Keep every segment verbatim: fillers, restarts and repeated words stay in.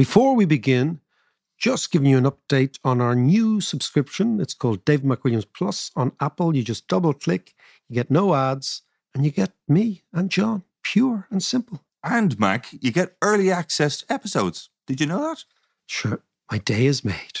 Before we begin, just giving you an update on our new subscription. It's called David McWilliams Plus on Apple. You just double click, you get no ads, and you get me and John, pure and simple. And, Mac, you get early access to episodes. Did you know that? Sure, my day is made.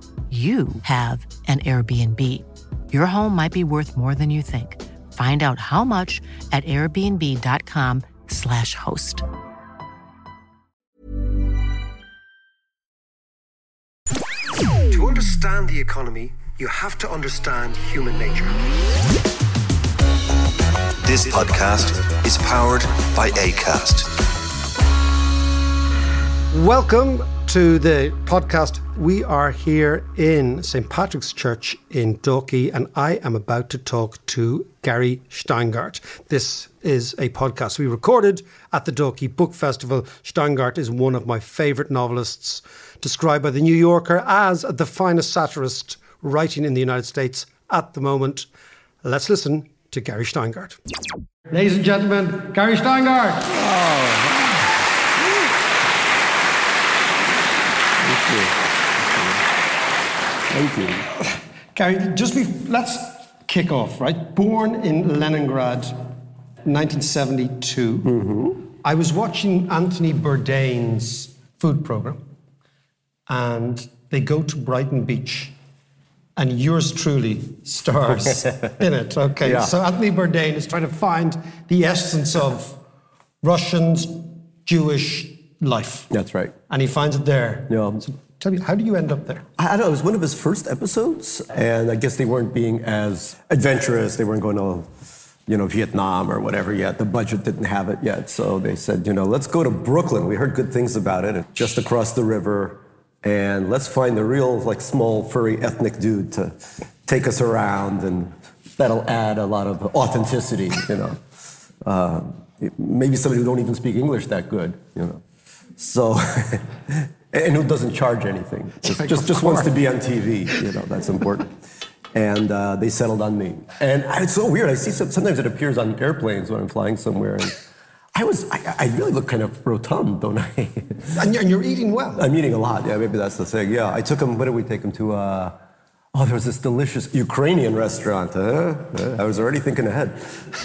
you have an Airbnb. Your home might be worth more than you think. Find out how much at airbnb.com slash host. To understand the economy, you have to understand human nature. This podcast is powered by Acast. Welcome to the podcast. We are here in Saint Patrick's Church in Dalkey, and I am about to talk to Gary Steingart. This is a podcast we recorded at the Dalkey Book Festival. Steingart is one of my favourite novelists, described by The New Yorker as the finest satirist writing in the United States at the moment. Let's listen to Gary Steingart. Ladies and gentlemen, Gary Steingart. Oh. Thank you. Thank you. Gary, just be, let's kick off, right? Born in Leningrad, nineteen seventy-two. Mm-hmm. I was watching Anthony Bourdain's food programme, and they go to Brighton Beach, and yours truly stars in it. Okay, yeah. So Anthony Bourdain is trying to find the essence of Russians, Jewish life. That's right. And he finds it there. Yeah. So tell me, how do you end up there? I don't know. It was one of his first episodes, and I guess they weren't being as adventurous. They weren't going to, you know, Vietnam or whatever yet. The budget didn't have it yet. So they said, you know, let's go to Brooklyn. We heard good things about it, just across the river, and let's find the real, like, small, furry, ethnic dude to take us around, and that'll add a lot of authenticity, you know. uh, maybe somebody who don't even speak English that good, you know. So, and who doesn't charge anything, just just, just wants to be on T V, you know, that's important. And uh, they settled on me. And I, it's so weird, I see some, sometimes it appears on airplanes when I'm flying somewhere. And I was, I, I really look kind of rotund, don't I? And you're eating well. I'm eating a lot, yeah, maybe that's the thing, yeah. I took them, what did we take them to? Uh, oh, there was this delicious Ukrainian restaurant. Uh, I was already thinking ahead.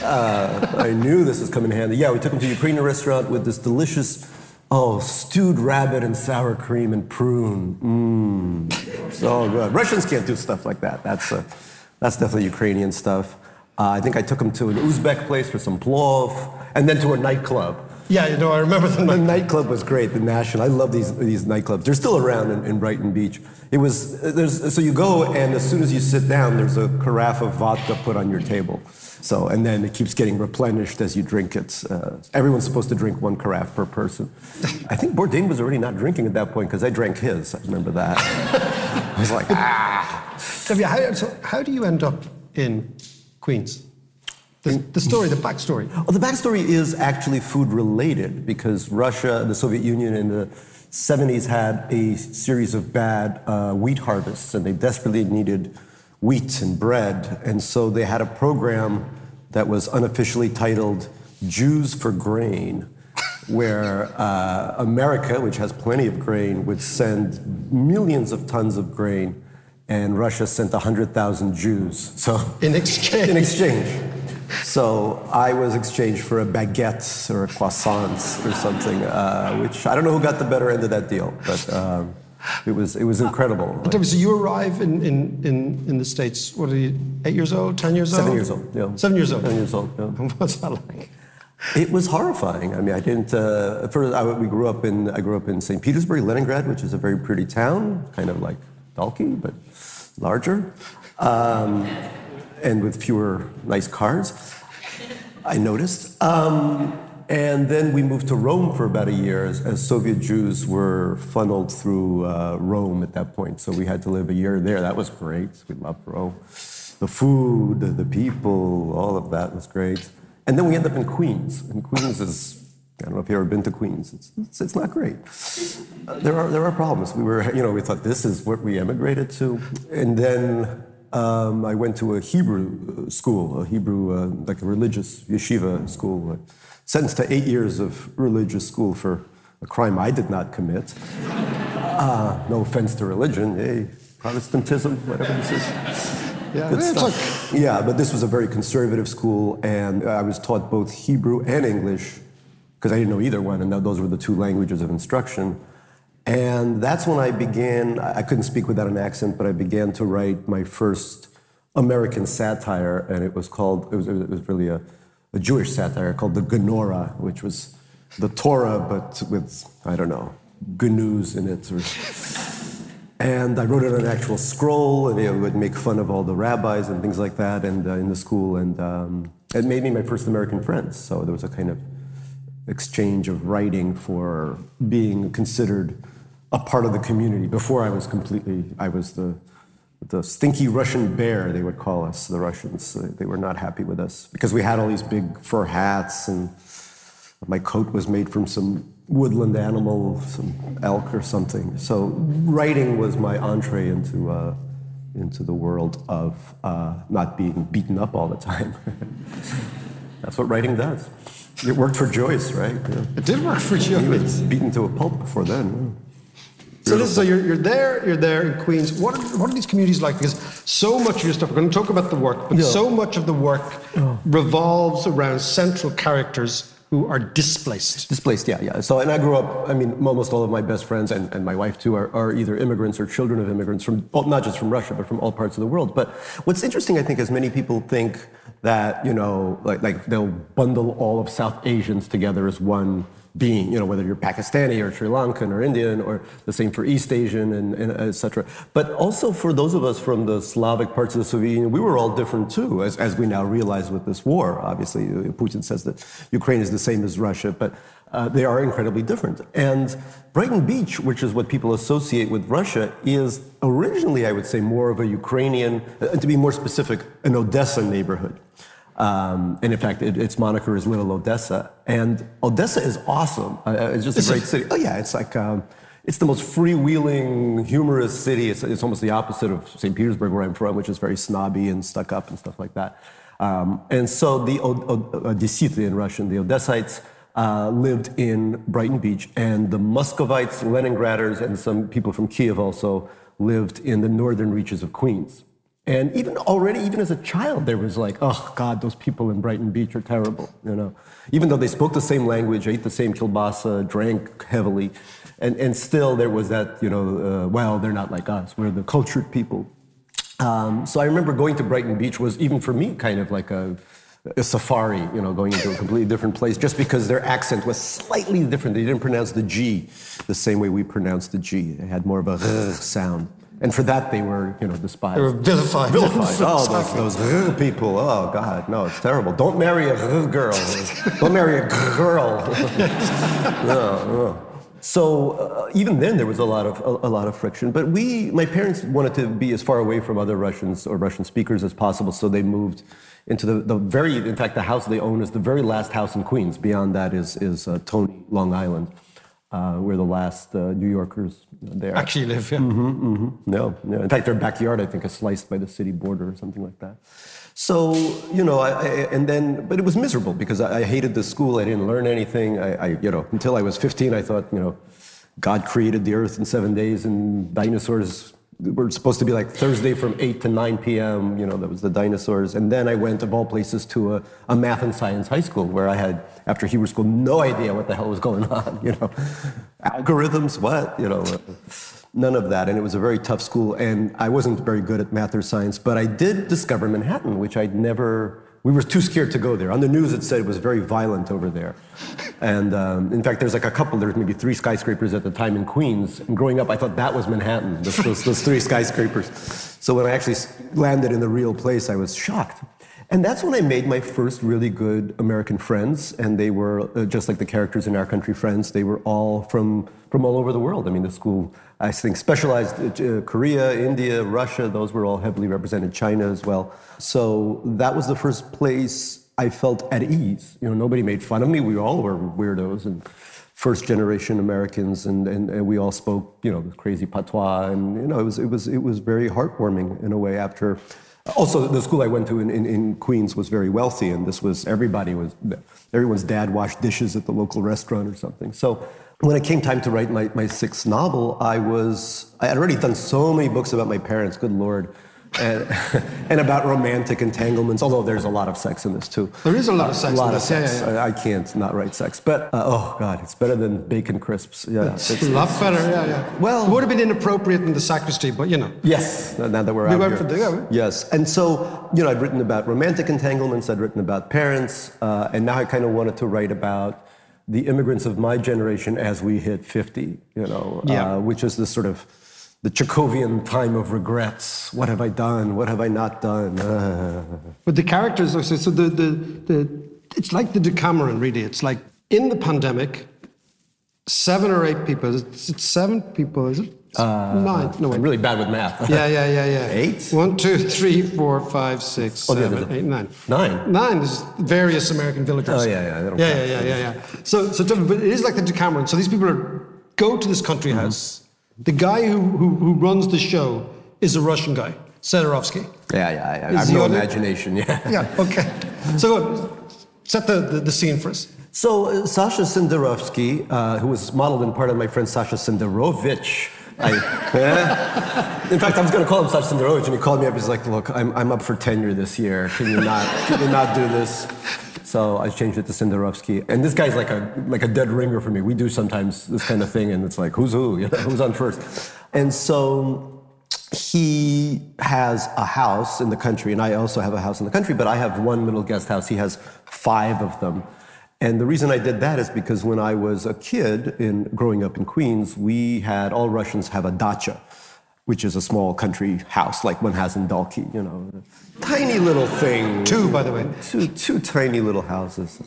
Uh, I knew this was coming in handy. Yeah, we took them to a Ukrainian restaurant with this delicious, oh, stewed rabbit and sour cream and prune. Mmm, so good. Russians can't do stuff like that. That's uh, that's definitely Ukrainian stuff. Uh, I think I took them to an Uzbek place for some plov, and then to a nightclub. Yeah, you know, I remember the nightclub. The nightclub was great, the National. I love these these nightclubs. They're still around in, in Brighton Beach. It was, there's, so you go, and as soon as you sit down, there's a carafe of vodka put on your table. So, and then it keeps getting replenished as you drink it. Uh, everyone's supposed to drink one carafe per person. I think Bourdain was already not drinking at that point, because I drank his. I remember that. I was like, ah. So how, so how do you end up in Queens? The, the story, the backstory. Oh, the backstory is actually food-related, because Russia, the Soviet Union in the seventies had a series of bad uh, wheat harvests, and they desperately needed wheat and bread. And so they had a program that was unofficially titled Jews for Grain, where uh, America, which has plenty of grain, would send millions of tons of grain, and Russia sent one hundred thousand Jews. So in exchange. In exchange. So I was exchanged for a baguette or a croissant or something, uh, which I don't know who got the better end of that deal, but um, it was it was incredible. Uh, so you arrive in, in, in, in the States, what are you, eight years old, ten years old? Seven years old, yeah. Seven years old. Seven years old, yeah. What's that like? It was horrifying. I mean, I didn't. Uh, for, I, we grew up in. I grew up in Saint Petersburg, Leningrad, which is a very pretty town, kind of like Dalki, but larger, um, and with fewer nice cars. I noticed. Um, and then we moved to Rome for about a year, as, as Soviet Jews were funneled through uh, Rome at that point. So we had to live a year there. That was great. We loved Rome. The food, the people, all of that was great. And then we end up in Queens. And Queens is, I don't know if you've ever been to Queens. It's, it's, it's not great. Uh, there are there are problems. We were, you know, we thought this is what we emigrated to. And then um, I went to a Hebrew school, a Hebrew, uh, like a religious yeshiva school. Uh, sentenced to eight years of religious school for a crime I did not commit. Uh, no offense to religion, hey, Protestantism, whatever this is. Yeah, good stuff. Like, yeah, but this was a very conservative school, and I was taught both Hebrew and English, because I didn't know either one, and those were the two languages of instruction. And that's when I began, I couldn't speak without an accent, but I began to write my first American satire, and it was called, it was, it was really a, a Jewish satire called the Gnorah, which was the Torah, but with, I don't know, gnus in it, or... And I wrote it on an actual scroll, and it would make fun of all the rabbis and things like that, and uh, in the school, and um, it made me my first American friends. So there was a kind of exchange of writing for being considered a part of the community. Before I was completely, I was the the stinky Russian bear, they would call us, the Russians. They were not happy with us because we had all these big fur hats, and my coat was made from some woodland animal, some elk or something. So writing was my entree into uh, into the world of uh, not being beaten up all the time. That's what writing does. It worked for Joyce, right? Yeah. It did work for Joyce. He was beaten to a pulp before then. Yeah. So, this, so you're you're there, you're there in Queens. What are, what are these communities like? Because so much of your stuff, we're going to talk about the work, but yeah. so much of the work oh. revolves around central characters who are displaced. Displaced, yeah, yeah. So, and I grew up, I mean, almost all of my best friends, and, and my wife too, are, are either immigrants or children of immigrants, from well, not just from Russia, but from all parts of the world. But what's interesting, I think, is many people think that, you know, like, like they'll bundle all of South Asians together as one being, you know, whether you're Pakistani or Sri Lankan or Indian, or the same for East Asian, and, and et cetera. But also for those of us from the Slavic parts of the Soviet Union, we were all different too, as, as we now realize with this war. Obviously, Putin says that Ukraine is the same as Russia, but uh, they are incredibly different. And Brighton Beach, which is what people associate with Russia, is originally, I would say, more of a Ukrainian, uh, to be more specific, an Odessa neighborhood. Um, and in fact, it, its moniker is Little Odessa, and Odessa is awesome. Uh, it's just a great city. Oh yeah, it's like um, it's the most freewheeling, humorous city. It's, it's almost the opposite of Saint Petersburg, where I'm from, which is very snobby and stuck up and stuff like that. Um, and so the Odessiti in Russian, the Odessites, uh, lived in Brighton Beach, and the Muscovites, Leningraders, and some people from Kiev also lived in the northern reaches of Queens. And even already, even as a child, there was like, oh, God, those people in Brighton Beach are terrible, you know. Even though they spoke the same language, ate the same kielbasa, drank heavily, and, and still there was that, you know, uh, well, they're not like us. We're the cultured people. Um, so I remember going to Brighton Beach was, even for me, kind of like a, a safari, you know, going into a completely different place, just because their accent was slightly different. They didn't pronounce the G the same way we pronounce the G. They had more of a R sound. And for that, they were, you know, despised. They were vilified. Vilified. Oh, those, those grr people. Oh, God, no, it's terrible. Don't marry a grr girl. Don't marry a grr girl. no, no. So uh, even then, there was a lot of a, a lot of friction. But we, my parents wanted to be as far away from other Russians or Russian speakers as possible, so they moved into the, the very, in fact, the house they own is the very last house in Queens. Beyond that is is uh, Tony, Long Island. Uh, we're the last uh, New Yorkers there. Actually live, yeah. Mm-hmm, mm-hmm. No, no. In fact, their backyard, I think, is sliced by the city border or something like that. So, you know, I, I, and then, but it was miserable because I, I hated the school. I didn't learn anything. I, I, you know, until I was fifteen, I thought, you know, God created the earth in seven days and dinosaurs were supposed to be like Thursday from eight to nine p.m. You know, that was the dinosaurs. And then I went, of all places, to a, a math and science high school where I had, after Hebrew school, no idea what the hell was going on, you know. Algorithms, what, you know, none of that. And it was a very tough school, and I wasn't very good at math or science, but I did discover Manhattan, which I'd never We were too scared to go there. On the news, it said it was very violent over there. And um, in fact, there's like a couple, there's maybe three skyscrapers at the time in Queens. And growing up, I thought that was Manhattan, those, those, those three skyscrapers. So when I actually landed in the real place, I was shocked. And that's when I made my first really good American friends. And they were, uh, just like the characters in Our Country Friends, they were all from, from all over the world. I mean, the school, I think, specialized uh, Korea, India, Russia, those were all heavily represented, China as well. So that was the first place I felt at ease. You know, nobody made fun of me. We all were weirdos and first-generation Americans, and, and, and we all spoke, you know, this crazy patois. And, you know, it was, it was, it was very heartwarming in a way after... Also, the school I went to in, in, in Queens was very wealthy, and this was, everybody was, everyone's dad washed dishes at the local restaurant or something. So when it came time to write my, my sixth novel, I was, I had already done so many books about my parents, good Lord, and, and about romantic entanglements, although there's a lot of sex in this, too. There is a lot of sex a lot in this, of sex. Yeah, yeah, yeah. I, I can't not write sex, but, uh, oh, God, it's better than bacon crisps. Yeah, it's, it's a lot it's, better, yeah, yeah. Well... It would have been inappropriate in the sacristy, but, you know. Yes, now that we're out we went here. For the, yeah. Yes, and so, you know, I'd written about romantic entanglements, I'd written about parents, uh, and now I kind of wanted to write about the immigrants of my generation as we hit fifty, you know, yeah. uh, which is this sort of... the Chekhovian time of regrets. What have I done? What have I not done? Uh. But the characters, also, so the, the the it's like the Decameron, really. It's like in the pandemic, seven or eight people. It's, it's seven people, is it? Uh, Nine. No, wait. I'm really bad with math. yeah, yeah, yeah, yeah. Eight? One, two, three, four, five, six, oh, seven, eight, nine. Nine? Nine. There's various American villagers. Oh, yeah, yeah. Yeah, yeah, yeah, yeah, yeah. So, so but it is like the Decameron. So these people are, go to this country mm-hmm. house. The guy who, who, who runs the show is a Russian guy, Senderovich. Yeah, yeah, yeah. I have no imagination, yeah. Yeah, okay. So go on. Set the, the, the scene for us. So uh, Sasha Senderovich, uh, who was modeled in part on my friend Sasha Senderovich. I, eh? In fact, I was going to call him Sasha Senderovich, and he called me up. He's like, look, I'm, I'm up for tenure this year. Can you not, can you not do this? So I changed it to Senderovich. And this guy's like a like a dead ringer for me. We do sometimes this kind of thing, and it's like, who's who? You know, who's on first? And so he has a house in the country, and I also have a house in the country, but I have one little guest house. He has five of them. And the reason I did that is because when I was a kid, in growing up in Queens, we had, all Russians have a dacha, which is a small country house, like one has in Dalki, you know. Tiny little thing. Two, by the way. Two, two tiny little houses,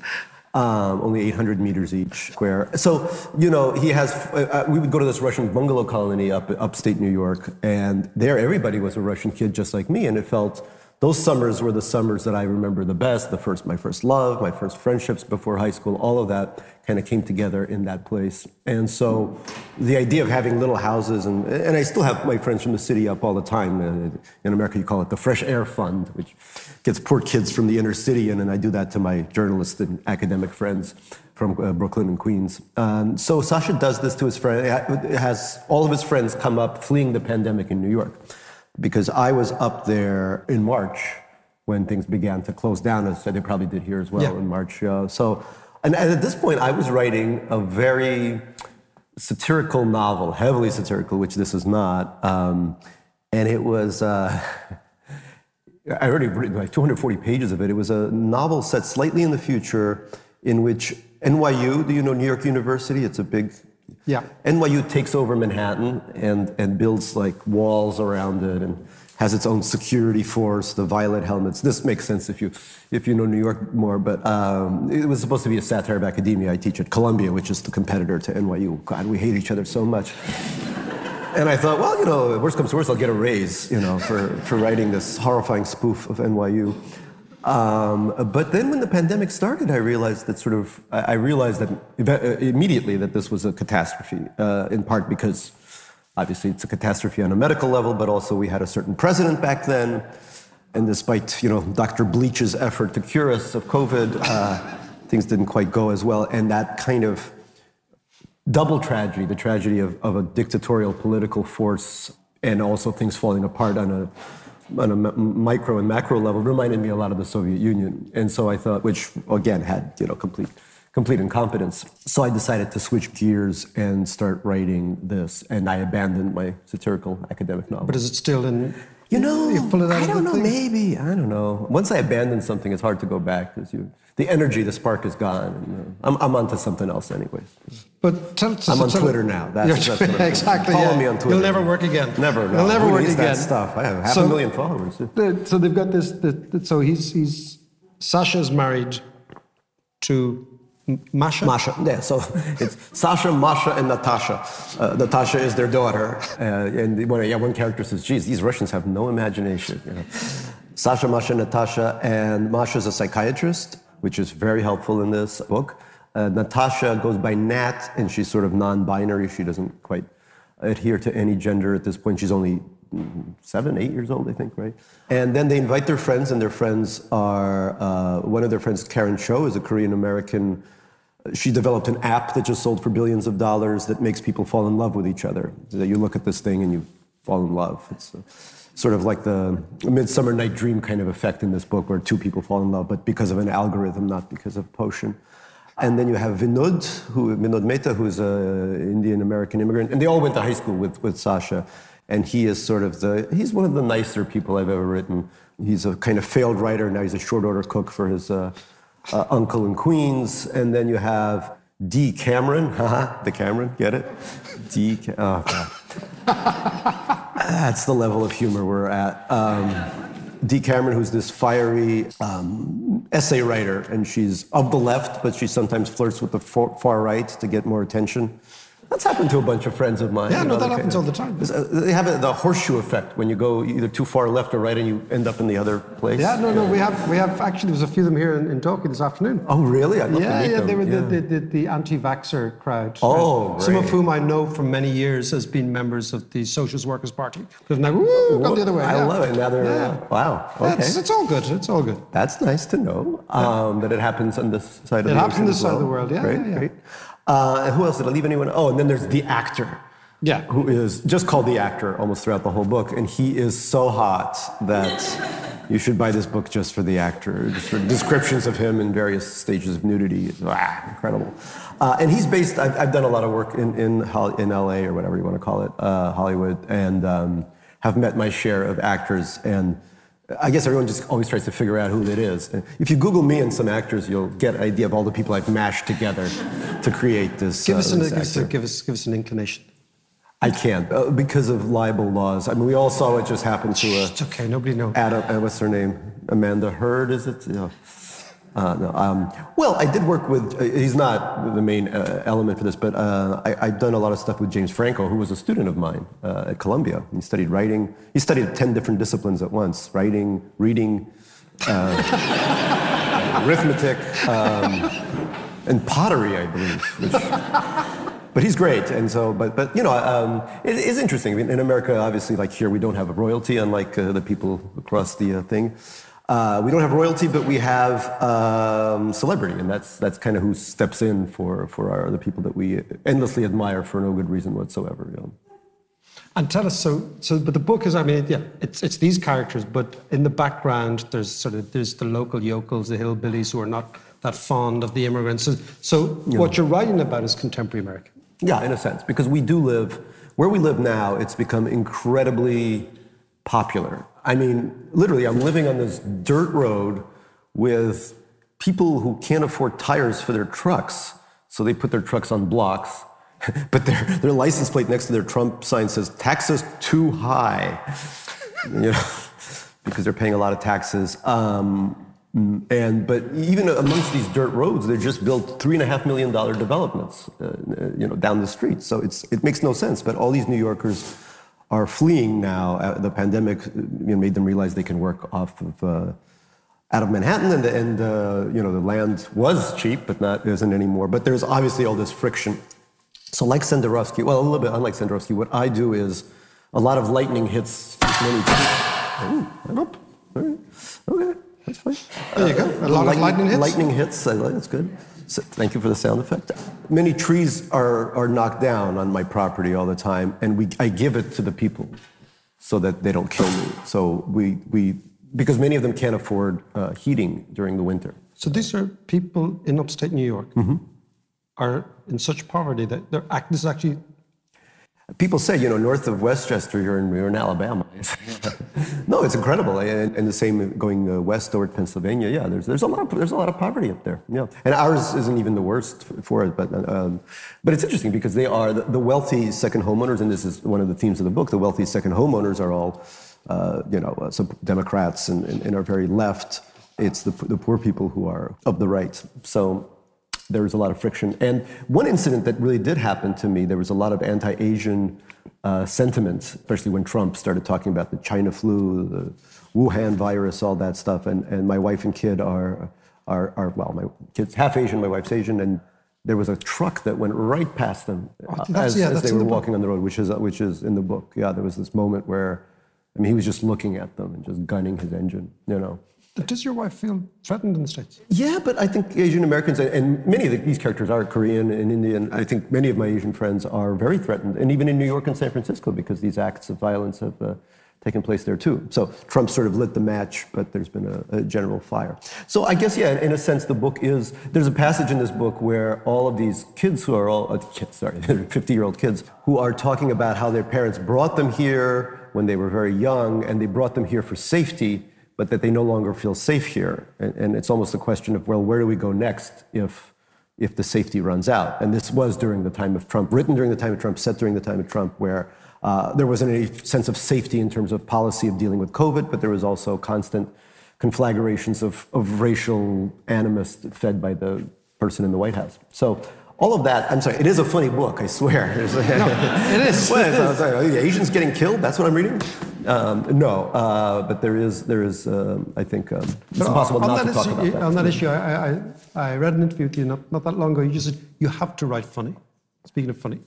um, only eight hundred meters each square. So, you know, he has, uh, we would go to this Russian bungalow colony up upstate New York, and there everybody was a Russian kid just like me, and it felt, those summers were the summers that I remember the best, the first, my first love, my first friendships before high school, all of that kind of came together in that place. And so the idea of having little houses, and, and I still have my friends from the city up all the time. In America, you call it the Fresh Air Fund, which gets poor kids from the inner city, and then I do that to my journalist and academic friends from uh, Brooklyn and Queens. Um, so Sasha does this to his friend, has all of his friends come up fleeing the pandemic in New York. Because I was up there in March when things began to close down, as they probably did here as well yeah. in March. Uh, so, and at this point, I was writing a very satirical novel, heavily satirical, which this is not. Um, and it was, uh, I already written like two hundred forty pages of it. It was a novel set slightly in the future in which N Y U, do you know New York University? It's a big... Yeah, N Y U takes over Manhattan and, and builds like walls around it and has its own security force, the violet helmets. This makes sense if you if you know New York more, but um, it was supposed to be a satire of academia. I teach at Columbia, which is the competitor to N Y U. God, we hate each other so much. And I thought, well, you know, worst comes to worst, I'll get a raise, you know, for, for writing this horrifying spoof of N Y U. Um, but then when the pandemic started, I realized that sort of, I realized that immediately that this was a catastrophe, uh, in part because obviously it's a catastrophe on a medical level, but also we had a certain president back then. And despite, you know, Doctor Bleach's effort to cure us of COVID, uh, things didn't quite go as well. And that kind of double tragedy, the tragedy of, of a dictatorial political force and also things falling apart on a on a micro and macro level, reminded me a lot of the Soviet Union. And so I thought, which again had, you know, complete complete incompetence. So I decided to switch gears and start writing this, and I abandoned my satirical academic novel. But is it still in... You know, you're full of that I don't know, things? maybe, I don't know. Once I abandon something, it's hard to go back because you, the energy, the spark is gone. And, uh, I'm, I'm onto something else anyways. But tell, tell, I'm on tell, Twitter now. That's, that's what I'm exactly. Follow yeah. me on Twitter. You'll never work again. Never. No. You'll never Who work again. That stuff. I have half so, a million followers. The, so they've got this, the, so he's, he's, Sasha's married to Masha? Masha, yeah. So it's Sasha, Masha, and Natasha. Uh, Natasha is their daughter. Uh, and one, yeah, one character says, geez, these Russians have no imagination. You know? Sasha, Masha, Natasha, and Masha's a psychiatrist, which is very helpful in this book. Uh, Natasha goes by Nat, and she's sort of non-binary. She doesn't quite adhere to any gender at this point. She's only seven, eight years old, I think, right? And then they invite their friends, and their friends are, uh, one of their friends, Karen Cho, is a Korean-American. She developed an app that just sold for billions of dollars that makes people fall in love with each other. So you look at this thing and you fall in love. It's a, sort of like the Midsummer Night Dream kind of effect in this book where two people fall in love, but because of an algorithm, not because of potion. And then you have Vinod, who, Vinod Mehta, who's an Indian-American immigrant, and they all went to high school with, with Sasha. And he is sort of the, he's one of the nicer people I've ever written. He's a kind of failed writer. Now he's a short order cook for his uh, uh, uncle in Queens. And then you have Dee Cameron. Haha, Dee Cameron, get it? Dee Cam- oh, God. That's the level of humor we're at. Um, Dee Cameron, who's this fiery um, essay writer, and she's of the left, but she sometimes flirts with the far, far right to get more attention. That's happened to a bunch of friends of mine. Yeah, no, that happens all the time. They have a, the horseshoe effect when you go either too far left or right and you end up in the other place. Yeah, no, no, we have, we have actually, there was a few of them here in, in Tokyo this afternoon. Oh, really? I'd love yeah, to meet yeah, them. They were yeah, they were the, the, the anti-vaxxer crowd. Oh, right. Some of whom I know from many years as being members of the Socialist Workers' Party. They've now ooh, gone the other way. I yeah. love it. Now they're, yeah. wow, okay. It's, it's all good, it's all good. That's nice to know um, yeah. that it happens on this side of it the world. It happens on this side well. of the world, yeah, great, yeah, yeah. Great. Uh, and who else did I leave anyone? Oh, and then there's the actor. Yeah. Who is just called the actor almost throughout the whole book. And he is so hot that you should buy this book just for the actor, just for descriptions of him in various stages of nudity. It's, ah, incredible. Uh, and he's based, I've, I've done a lot of work in, in, in L A or whatever you want to call it, uh, Hollywood, and um, have met my share of actors. And I guess everyone just always tries to figure out who it is. If you Google me and some actors, you'll get an idea of all the people I've mashed together to create this. Give us, uh, this an, actor. Give us, give us an inclination. I can't uh, because of libel laws. I mean, we all saw what just happened to a. It's okay. Nobody knows. Adam, uh, what's her name? Amanda Heard, is it? No. Uh, no. Um, well, I did work with. Uh, he's not the main uh, element for this, but uh, I, I've done a lot of stuff with James Franco, who was a student of mine uh, at Columbia. He studied writing. He studied ten different disciplines at once: writing, reading, uh, arithmetic, um, and pottery, I believe. Which, But he's great, and so, but, but you know, um, it is interesting. I mean, in America, obviously, like here, we don't have a royalty, unlike uh, the people across the uh, thing. Uh, we don't have royalty, but we have um, celebrity, and that's that's kind of who steps in for for our, the people that we endlessly admire for no good reason whatsoever. You know. And tell us, so, so, but the book is, I mean, yeah, it's it's these characters, but in the background, there's sort of there's the local yokels, the hillbillies who are not that fond of the immigrants. So, so what you're writing about is contemporary America. Yeah, in a sense, because we do live, where we live now, it's become incredibly popular. I mean, literally, I'm living on this dirt road with people who can't afford tires for their trucks, so they put their trucks on blocks, but their, their license plate next to their Trump sign says, taxes too high, you know, because they're paying a lot of taxes. Um, And but even amongst these dirt roads, they just built three and a half million dollar developments, uh, you know, down the street. So it's it makes no sense. But all these New Yorkers are fleeing now. The pandemic you know, made them realize they can work off of uh, out of Manhattan, and and uh, you know the land was cheap, but not isn't anymore. But there's obviously all this friction. So like Senderovich, well, a little bit unlike Senderovich, what I do is a lot of lightning hits many people. Ooh, okay. That's fine. There you go. Uh, a lot lightning, of lightning hits. Lightning hits. I like, that's good. So, thank you for the sound effect. Many trees are, are knocked down on my property all the time, and we I give it to the people so that they don't kill me. So we we because many of them can't afford uh, heating during the winter. So these are people in upstate New York mm-hmm. are in such poverty that they're act. This is actually. People say, you know, north of Westchester, you're in, you're in Alabama. No, it's incredible, and, and the same going uh, west toward Pennsylvania. Yeah, there's there's a lot of, there's a lot of poverty up there. Yeah, and ours isn't even the worst for it, but um, but it's interesting because they are the, the wealthy second homeowners, and this is one of the themes of the book. The wealthy second homeowners are all, uh, you know, uh, some Democrats and, and, and are very left. It's the the poor people who are of the right. So. There was a lot of friction. And one incident that really did happen to me, there was a lot of anti-Asian uh, sentiment, especially when Trump started talking about the China flu, the Wuhan virus, all that stuff. And and my wife and kid are, are, are well, my kid's half Asian, my wife's Asian, and there was a truck that went right past them oh, as, yeah, as they were the walking book. On the road, which is which is in the book. Yeah, there was this moment where, I mean, he was just looking at them and just gunning his engine, you know. Does your wife feel threatened in the States? Yeah, but I think Asian Americans, and many of the, these characters are Korean and Indian, I think many of my Asian friends are very threatened, and even in New York and San Francisco, because these acts of violence have uh, taken place there too. So Trump sort of lit the match, but there's been a, a general fire. So I guess, yeah, in a sense, the book is, there's a passage in this book where all of these kids who are all, uh, kids, sorry, fifty-year-old kids, who are talking about how their parents brought them here when they were very young, and they brought them here for safety, but that they no longer feel safe here. And, and it's almost a question of, well, where do we go next if if the safety runs out? And this was during the time of Trump, written during the time of Trump, set during the time of Trump, where uh, there wasn't any sense of safety in terms of policy of dealing with COVID, but there was also constant conflagrations of, of racial animus fed by the person in the White House. So all of that, I'm sorry, it is a funny book, I swear. No, it is. Well, it is. Sorry, are the Asians getting killed? That's what I'm reading? Um, no, uh, but there is, there is. Um, I think um, it's impossible not to talk about that. On that issue, I, I, I read an interview with you not, not that long ago. You said you have to write funny. Speaking of funny,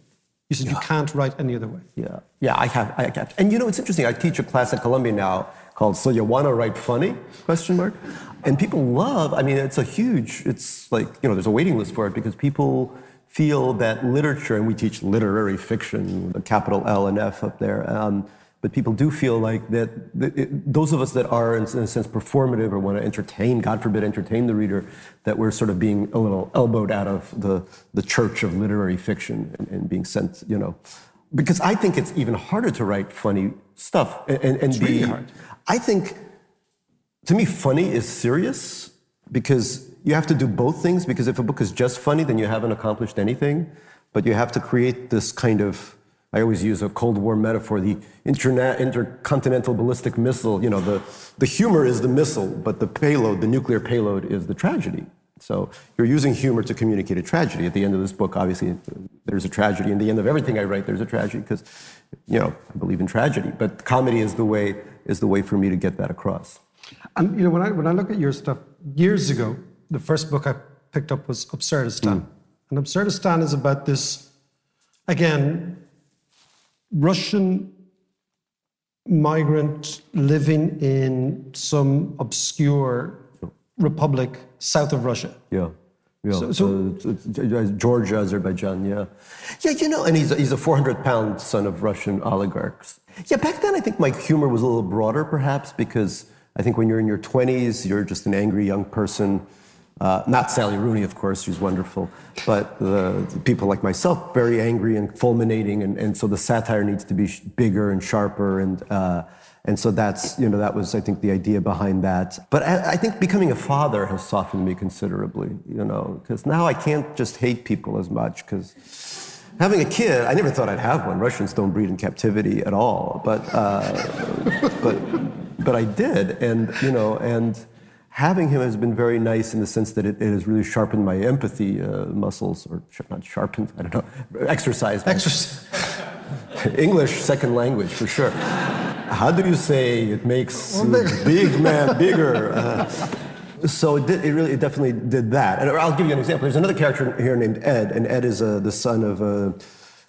you said yeah. you can't write any other way. Yeah, yeah, I have, I can't. And you know, it's interesting. I teach a class at Columbia now called "So You Want to Write Funny?" Question mark. And people love. I mean, it's a huge. It's like you know, there's a waiting list for it because people feel that literature, and we teach literary fiction, the capital L and F up there. Um, But people do feel like that, that it, those of us that are, in, in a sense, performative or want to entertain, God forbid, entertain the reader, that we're sort of being a little elbowed out of the, the church of literary fiction and, and being sent, you know. Because I think it's even harder to write funny stuff. And, and, and it's really be, hard. I think, to me, funny is serious because you have to do both things. Because if a book is just funny, then you haven't accomplished anything. But you have to create this kind of... I always use a Cold War metaphor, the interna- intercontinental ballistic missile. You know, the, the humor is the missile, but the payload, the nuclear payload, is the tragedy. So you're using humor to communicate a tragedy. At the end of this book, obviously, there's a tragedy. At the end of everything I write, there's a tragedy because, you know, I believe in tragedy. But comedy is the way is the way for me to get that across. And, you know, when I when I look at your stuff, years ago, the first book I picked up was Absurdistan. Mm. And Absurdistan is about this, again... Russian migrant living in some obscure republic south of Russia. Yeah, yeah. So, so uh, Georgia, Azerbaijan. Yeah, yeah. You know, and he's a, he's a four hundred pound son of Russian oligarchs. Yeah. Back then, I think my humor was a little broader, perhaps, because I think when you're in your twenties, you're just an angry young person. Uh, not Sally Rooney, of course, she's wonderful, but the, the people like myself, very angry and fulminating, and, and so the satire needs to be sh- bigger and sharper, and uh, and so that's, you know, that was, I think, the idea behind that. But I, I think becoming a father has softened me considerably, you know, because now I can't just hate people as much, because... Having a kid, I never thought I'd have one. Russians don't breed in captivity at all, but uh, but but I did, and, you know, and... Having him has been very nice in the sense that it, it has really sharpened my empathy uh, muscles, or sh- not sharpened, I don't know, exercised. Exercise. English, second language, for sure. How do you say it makes uh, big man bigger? Uh, so it, did, it really, it definitely did that. And I'll give you an example. There's another character here named Ed, and Ed is uh, the son of a... Uh,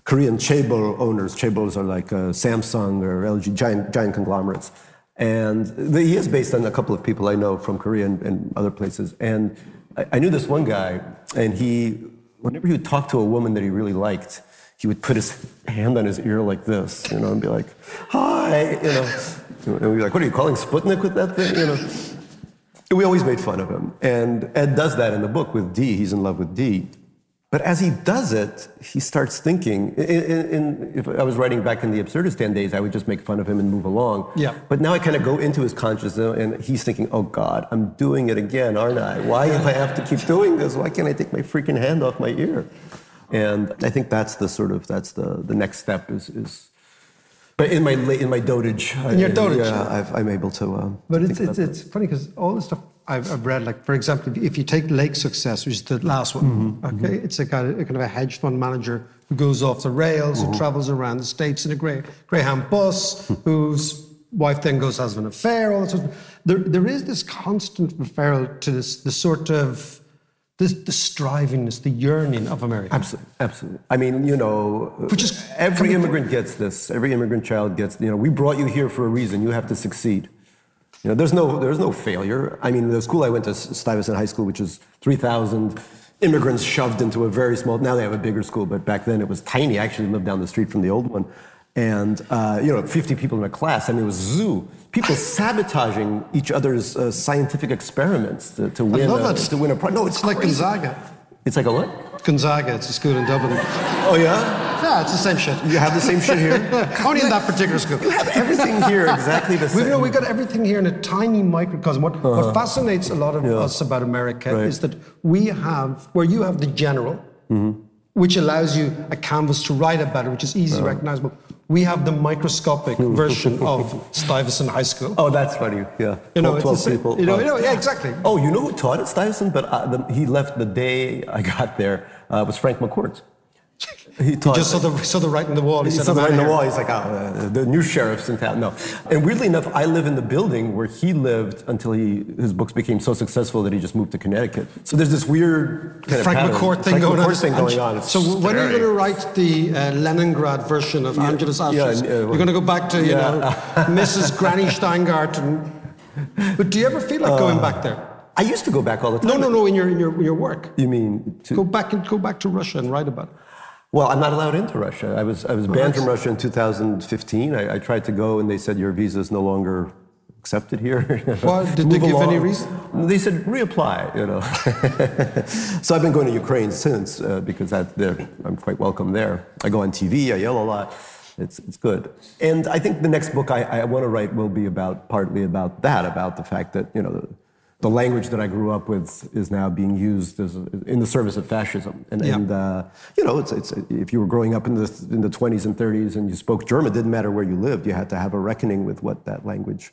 Korean chaebol owners. Chaebols are like uh, Samsung or L G, giant, giant conglomerates. And he is based on a couple of people I know from Korea and, and other places. And I, I knew this one guy, and he, whenever he would talk to a woman that he really liked, he would put his hand on his ear like this, you know, and be like, hi, you know. And we'd be like, what are you calling Sputnik with that thing, you know? And we always made fun of him. And Ed does that in the book with Dee. He's in love with Dee. But as he does it, he starts thinking. In, in, if I was writing back in the Absurdistan days, I would just make fun of him and move along. Yeah. But now I kind of go into his consciousness, and he's thinking, oh, God, I'm doing it again, aren't I? Why do I have to keep doing this? Why can't I take my freaking hand off my ear? And I think that's the sort of, that's the, the next step is... is But in my in my dotage, in I, your dotage, yeah, I've, I'm able to. Um, but to it's it's, it's funny because all the stuff I've, I've read, like for example, if you take Lake Success, which is the last one, mm-hmm, okay, mm-hmm. it's a kind of a kind of a hedge fund manager who goes off the rails, mm-hmm. who travels around the states in a grey, Greyhound bus, whose wife then goes has an affair. All that sort of, there there is this constant referral to this the sort of. The, the strivingness, the yearning of America. Absolutely, absolutely. I mean, you know, Which is, every immigrant gets this. Every immigrant child gets, you know, we brought you here for a reason. You have to succeed. You know, there's no, there's no failure. I mean, the school I went to, Stuyvesant High School, which is three thousand immigrants shoved into a very small, now they have a bigger school, but back then it was tiny. I actually lived down the street from the old one. And, uh, you know, fifty people in a class. I mean, it was a zoo. People sabotaging each other's uh, scientific experiments to, to win I love a, to win a prize. No, it's, it's like crazy. Gonzaga. It's like a what? Gonzaga. It's a school in Dublin. Oh, yeah? Yeah, it's the same shit. You have the same shit here? Only in that particular school. You have everything here exactly the same. We know we got everything here in a tiny microcosm. What, uh-huh. what fascinates a lot of yeah. us about America right. is that we have, where you have the general, mm-hmm. which allows you a canvas to write about it, which is easily oh. recognizable. We have the microscopic version of Stuyvesant High School. Oh, that's funny. Yeah, you know, twelve people. You know, you know, yeah, exactly. Oh, you know who taught at Stuyvesant? But I, the, he left the day I got there. Uh, was Frank McCourt. He, taught, he just saw the saw the right in the wall. He, he said, saw the right in the wall. He's like, ah, oh, the new sheriff's in town. No, and weirdly enough, I live in the building where he lived until he his books became so successful that he just moved to Connecticut. So there's this weird kind Frank of McCourt thing, Frank going McCourt thing going on. It's so scary. When are you going to write the uh, Leningrad version of yeah, Angela's Ashes? Yeah, and, uh, well, you're going to go back to you yeah. know Missus Granny Steingart. And, but do you ever feel like uh, going back there? I used to go back all the time. No, no, no. In your in your your work. You mean to go back and go back to Russia and write about it? Well, I'm not allowed into Russia. I was I was banned from Russia in two thousand fifteen. I, I tried to go, and they said your visa is no longer accepted here. Well, did they give any reason? They said reapply. You know, so I've been going to Ukraine since uh, because that, I'm quite welcome there. I go on T V. I yell a lot. It's it's good. And I think the next book I, I want to write will be about partly about that, about the fact that you know. The, The language that I grew up with is now being used as a, in the service of fascism, and, yeah. and uh, you know, it's, it's if you were growing up in the in the twenties and thirties and you spoke German, it didn't matter where you lived, you had to have a reckoning with what that language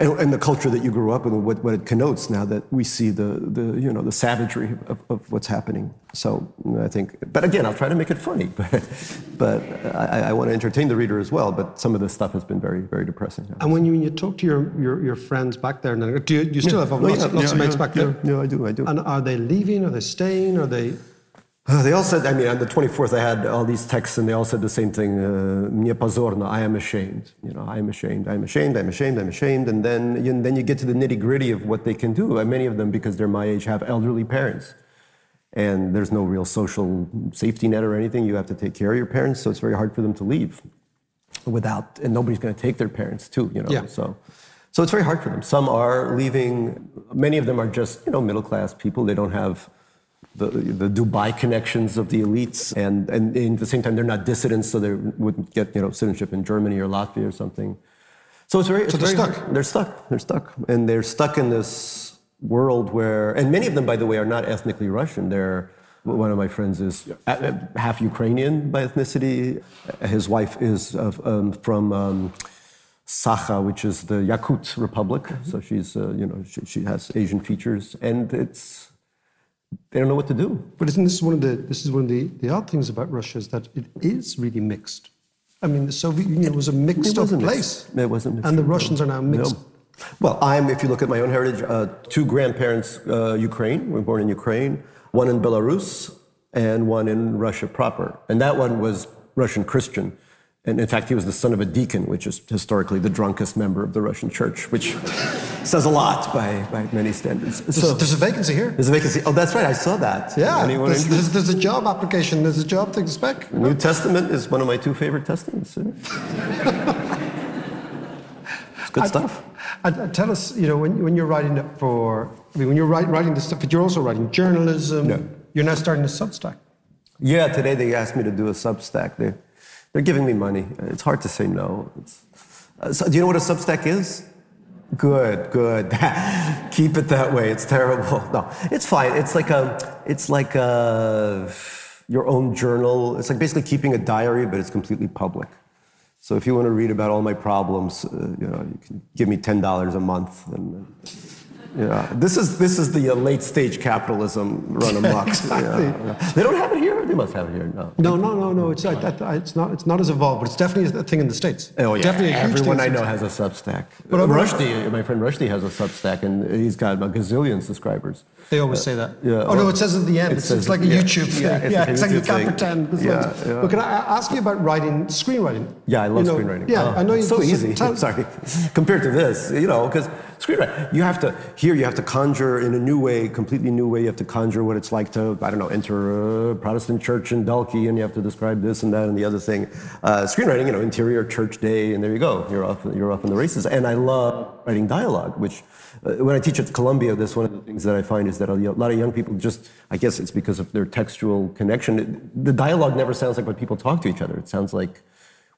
and, and the culture that you grew up with, what, what it connotes. Now that we see the the you know the savagery of, of what's happening, so you know, I think. But again, I'll try to make it funny, but but I, I want to entertain the reader as well. But some of this stuff has been very very depressing. Obviously. And when you when you talk to your your, your friends back there, do you, do you still yeah. have lots, yeah, lots yeah, of mates yeah, back yeah, there? Yeah, I do, I do. And are they leaving? Are they staying? Are they? Uh, they all said, I mean, on the twenty-fourth, I had all these texts, and they all said the same thing, "Mnie pozorno," I am ashamed. You know, I am ashamed, I am ashamed, I am ashamed, I am ashamed. And then you, then you get to the nitty-gritty of what they can do. And many of them, because they're my age, have elderly parents. And there's no real social safety net or anything. You have to take care of your parents, so it's very hard for them to leave without, and nobody's going to take their parents, too, you know, yeah. so... So it's very hard for them. Some are leaving. Many of them are just, you know, middle-class people. They don't have... The, the Dubai connections of the elites, and, and and at the same time they're not dissidents, so they wouldn't get you know citizenship in Germany or Latvia or something. So it's very so it's they're very, stuck. They're stuck. They're stuck, and they're stuck in this world where. And many of them, by the way, are not ethnically Russian. They're one of my friends is half Ukrainian by ethnicity. His wife is of, um, from. Um, Sacha, which is the Yakut Republic, mm-hmm. so she's uh, you know she, she has Asian features, and it's. They don't know what to do. But isn't this one of the this is one of the, the odd things about Russia is that it is really mixed. I mean, the Soviet Union was a mixed up place. It wasn't mixed. And the Russians are now mixed. No. Well, I'm, if you look at my own heritage, uh, two grandparents, uh, Ukraine, we were born in Ukraine, one in Belarus and one in Russia proper. And that one was Russian Christian. And in fact, he was the son of a deacon, which is historically the drunkest member of the Russian church, which says a lot by, by many standards. There's, so, there's a vacancy here. There's a vacancy. Oh, that's right. I saw that. Yeah. There's, there's, there's a job application. There's a job thing spec. New Testament is one of my two favorite testaments. It's good I, stuff. I, I tell us, you know, when, when you're writing it for, I mean, when you're write, writing this stuff, but you're also writing journalism. No. You're now starting a Substack. Yeah, today they asked me to do a Substack. They're, they're giving me money. It's hard to say no. It's, uh, so, do you know what a Substack is? Good, good. Keep it that way. It's terrible. No, it's fine. It's like a, it's like a, your own journal. It's like basically keeping a diary, but it's completely public. So if you want to read about all my problems, uh, you know, you can give me ten dollars a month. And uh, yeah, this is this is the uh, late stage capitalism run amok. Exactly. Yeah. They don't have it here. They must have it here. No, no, no, no. no. It's I, I, it's not it's not as evolved, but it's definitely a thing in the States. Oh yeah, definitely a huge everyone thing I know has a Substack. But uh, Rushdie, my friend Rushdie has a Substack, and he's got a gazillion subscribers. They always uh, say that. Yeah. Oh well, no, it says at the end. It it's, it's like a yeah, YouTube thing. Yeah, it's yeah, it's like you can't pretend. But yeah, yeah. Well, can I ask you about writing, screenwriting? Yeah, I love you know, screenwriting. Yeah, oh, I know you. So easy. Time. Sorry, compared to this, you know, because screenwriting, you have to. Here you have to conjure in a new way, completely new way. You have to conjure what it's like to, I don't know, enter a Protestant church in Dalkey, and you have to describe this and that and the other thing. Uh, screenwriting, you know, interior church day, and there you go. You're off. You're off in the races. And I love writing dialogue, which uh, when I teach at Columbia, that's one of the things that I find is that a lot of young people just, I guess it's because of their textual connection. It, the dialogue never sounds like what people talk to each other. It sounds like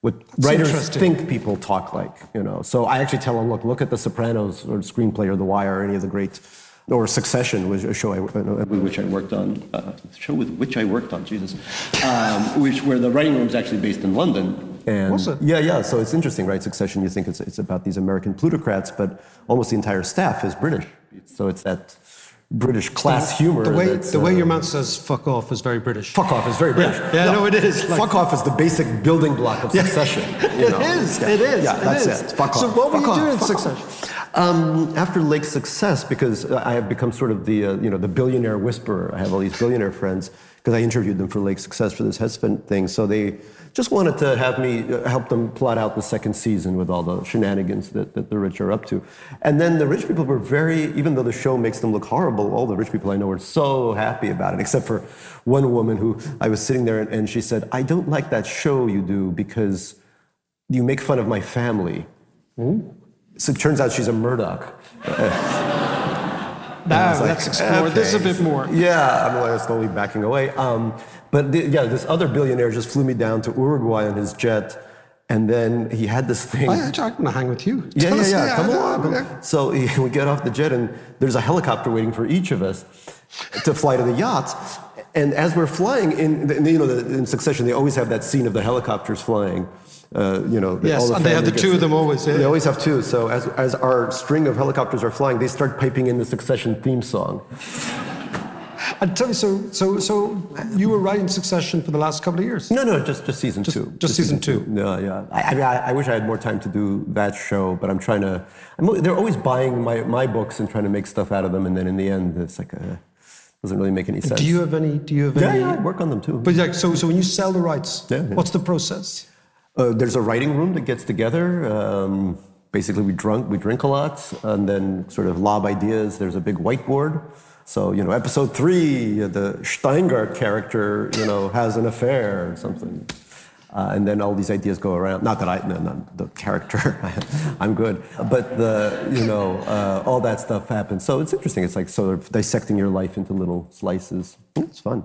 what that's writers think people talk like, you know. So I actually tell them, look, look at The Sopranos or Screenplay or The Wire or any of the great, or Succession, which a show I, with which I worked on, uh, show with which I worked on, Jesus, um, which where the writing room is actually based in London. And was it? Yeah, yeah. So it's interesting, right? Succession, you think it's it's about these American plutocrats, but almost the entire staff is British. So it's that British class the, humor. The way the way uh, your mouth says "fuck off" is very British. Fuck off is very British. Yeah, yeah no, no, it is. Like, fuck off is the basic building block of Succession. You know? It is. Yeah. It is. Yeah, it that's is. it. Fuck off. So what fuck were you off, doing in Succession? Um, after Lake Success, because I have become sort of the uh, you know the billionaire whisperer. I have all these billionaire friends because I interviewed them for Lake Success for this Headspin thing. So they just wanted to have me help them plot out the second season with all the shenanigans that, that the rich are up to. And then the rich people were very, even though the show makes them look horrible, all the rich people I know are so happy about it, except for one woman who I was sitting there and, and she said, I don't like that show you do because you make fun of my family. Mm-hmm. So it turns out she's a Murdoch. Now, let's explore this a bit more. Yeah, I'm like slowly backing away. Um, but the, yeah, this other billionaire just flew me down to Uruguay on his jet, and then he had this thing. I, I, I'm going to hang with you. Yeah, yeah, yeah, yeah, come along. So he, we get off the jet, and there's a helicopter waiting for each of us to fly to the yachts. And as we're flying, in, you know, in Succession, they always have that scene of the helicopters flying. Uh, you know, yes, all the and they have the two of them always. Yeah. They always have two. So as as our string of helicopters are flying, they start piping in the Succession theme song. And tell me, so so so you were writing Succession for the last couple of years? No, no, just just season just, two. Just, just season, season two. two. Yeah, yeah. I, I mean, I, I wish I had more time to do that show, but I'm trying to. I'm, they're always buying my my books and trying to make stuff out of them, and then in the end, it's like a. Doesn't really make any sense. Do you have any? Do you have yeah, any? Yeah, I work on them too. But like, so, so when you sell the rights, yeah, yeah. What's the process? Uh, there's a writing room that gets together. Um, basically, we drunk, we drink a lot, and then sort of lob ideas. There's a big whiteboard. So you know, episode three, the Steingart character, you know, has an affair or something. Uh, and then all these ideas go around. Not that I, no, not the character, I'm good. But the, you know, uh, all that stuff happens. So it's interesting. It's like sort of dissecting your life into little slices. It's fun.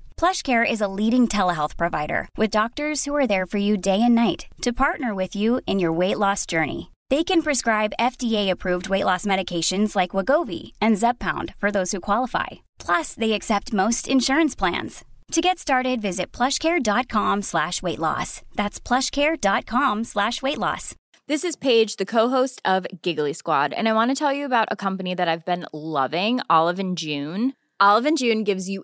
PlushCare is a leading telehealth provider with doctors who are there for you day and night to partner with you in your weight loss journey. They can prescribe F D A-approved weight loss medications like Wegovy and Zepbound for those who qualify. Plus, they accept most insurance plans. To get started, visit plushcare.com slash weight loss. That's plushcare.com slash weight loss. This is Paige, the co-host of Giggly Squad, and I want to tell you about a company that I've been loving, Olive and June. Olive and June gives you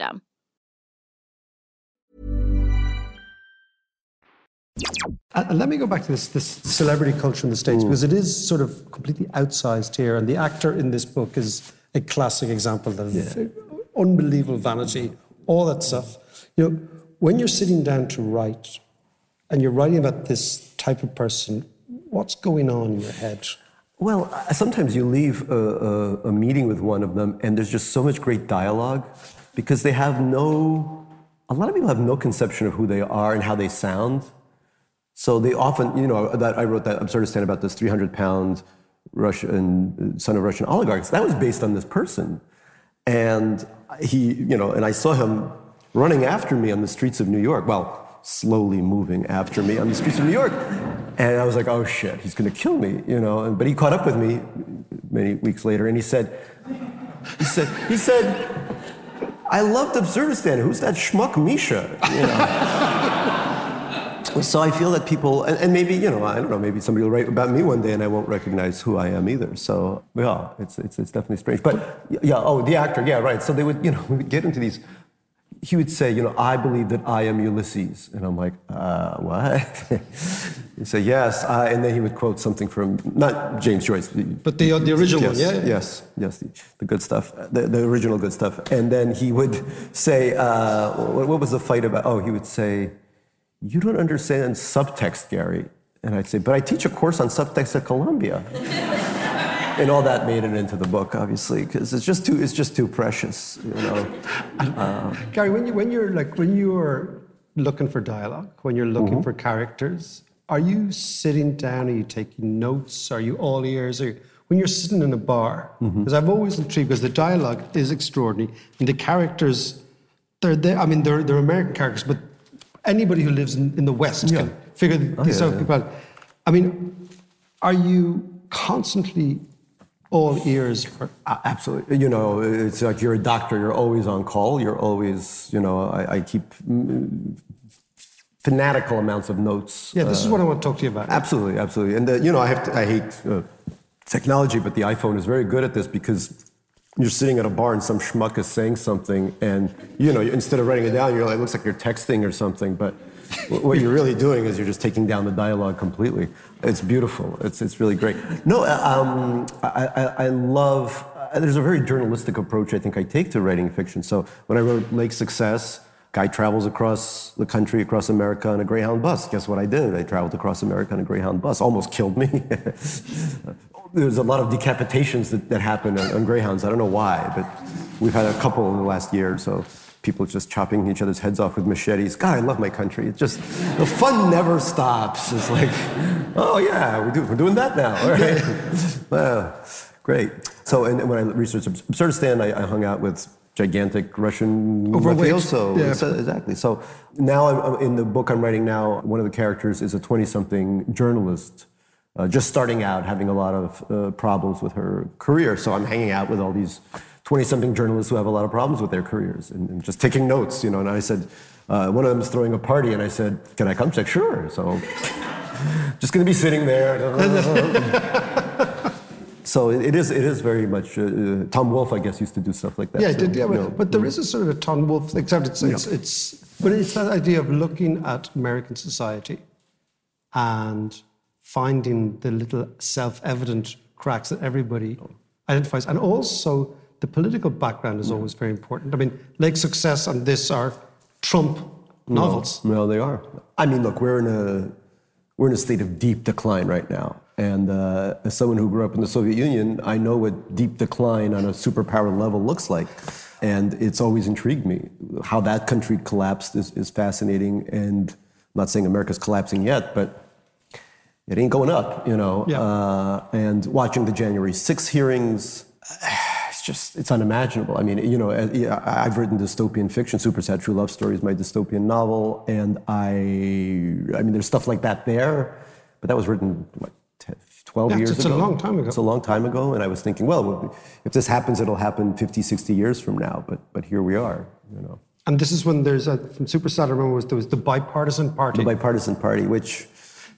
And let me go back to this, this celebrity culture in the States, mm. because it is sort of completely outsized here. And the actor in this book is a classic example of yeah. unbelievable vanity, all that stuff. You know, when you're sitting down to write and you're writing about this type of person, what's going on in your head? Well, sometimes you leave a, a, a meeting with one of them and there's just so much great dialogue because they have no, a lot of people have no conception of who they are and how they sound. So they often, you know, that I wrote that absurdist stand about this three hundred pound Russian, son of Russian oligarchs. That was based on this person. And he, you know, and I saw him running after me on the streets of New York. Well, slowly moving after me on the streets of New York. And I was like, oh shit, he's gonna kill me, you know. But he caught up with me many weeks later and he said, he said, he said, I loved Absurdistan. Who's that schmuck Misha? You know. So I feel that people, and maybe, you know, I don't know, maybe somebody will write about me one day and I won't recognize who I am either. So, yeah, it's it's it's definitely strange. But, yeah, oh, the actor, yeah, right. So they would, you know, we would get into these, he would say, you know, I believe that I am Ulysses. And I'm like, uh, what? He'd say, yes, I, and then he would quote something from, not James Joyce. But the, the original yes, one, yeah? Yes, yes, the, the good stuff, the, the original good stuff. And then he would say, uh, what, what was the fight about? Oh, he would say, you don't understand subtext, Gary. And I'd say, but I teach a course on subtext at Columbia. And all that made it into the book, obviously, because it's just too—it's just too precious, you know. Uh, Gary, when you when you're like when you're looking for dialogue, when you're looking mm-hmm. for characters, are you sitting down? Are you taking notes? Are you all ears? Are you, when you're sitting in a bar? Because mm-hmm. I've always intrigued because the dialogue is extraordinary and the characters—they're they, I mean, they're they're American characters, but. Anybody who lives in, in the West yeah. can figure oh, this yeah, out. Yeah. I mean, are you constantly all ears? For- uh, absolutely. You know, it's like you're a doctor. You're always on call. You're always, you know, I, I keep fanatical amounts of notes. Yeah, this uh, is what I want to talk to you about. Absolutely, absolutely. And, the, you know, I have to, I hate uh, technology, but the iPhone is very good at this because... You're sitting at a bar and some schmuck is saying something and, you know, instead of writing it down, you're like, it looks like you're texting or something, but what you're really doing is you're just taking down the dialogue completely. It's beautiful. It's it's really great. No, um, I, I, I love, uh, there's a very journalistic approach I think I take to writing fiction. So when I wrote Lake Success, guy travels across the country, across America on a Greyhound bus. Guess what I did? I traveled across America on a Greyhound bus. Almost killed me. There's a lot of decapitations that, that happen on, on Greyhounds. I don't know why, but we've had a couple in the last year or so. People just chopping each other's heads off with machetes. God, I love my country. It's just, the fun never stops. It's like, oh yeah, we do, we're doing that now, all right? Wow, great. So, and when I researched Absurdistan, I, I hung out with gigantic Russian mafioso. Yeah. So, exactly. So now I'm, I'm in the book I'm writing now, one of the characters is a twenty-something journalist Uh, just starting out, having a lot of uh, problems with her career. So I'm hanging out with all these twenty-something journalists who have a lot of problems with their careers and, and just taking notes, you know. And I said, uh, one of them is throwing a party, and I said, can I come? She's like, sure. So just going to be sitting there. So it, it is it is very much, uh, uh, Tom Wolfe, I guess, used to do stuff like that. Yeah, so, did, yeah but, know, but there is a sort of a Tom Wolfe, except it's, it's, yeah. it's, but it's that idea of looking at American society and... finding the little self-evident cracks that everybody identifies. And also, the political background is always very important. I mean, Lake Success and this are Trump novels. No, no they are. I mean, look, we're in a we're in a state of deep decline right now. And uh, as someone who grew up in the Soviet Union, I know what deep decline on a superpower level looks like. And it's always intrigued me. How that country collapsed is, is fascinating. And I'm not saying America's collapsing yet, but it ain't going up, you know. Yeah. Uh, and watching the January sixth hearings, it's just, it's unimaginable. I mean, you know, I've written dystopian fiction. Super Sad True Love Story is my dystopian novel. And I, I mean, there's stuff like that there, but that was written, what, twelve yeah, years it's ago? It's a long time ago. It's a long time ago. And I was thinking, well, if this happens, it'll happen fifty, sixty years from now. But but here we are, you know. And this is when there's, a, from Super Sad, I remember, was, there was the bipartisan party. The bipartisan party, which...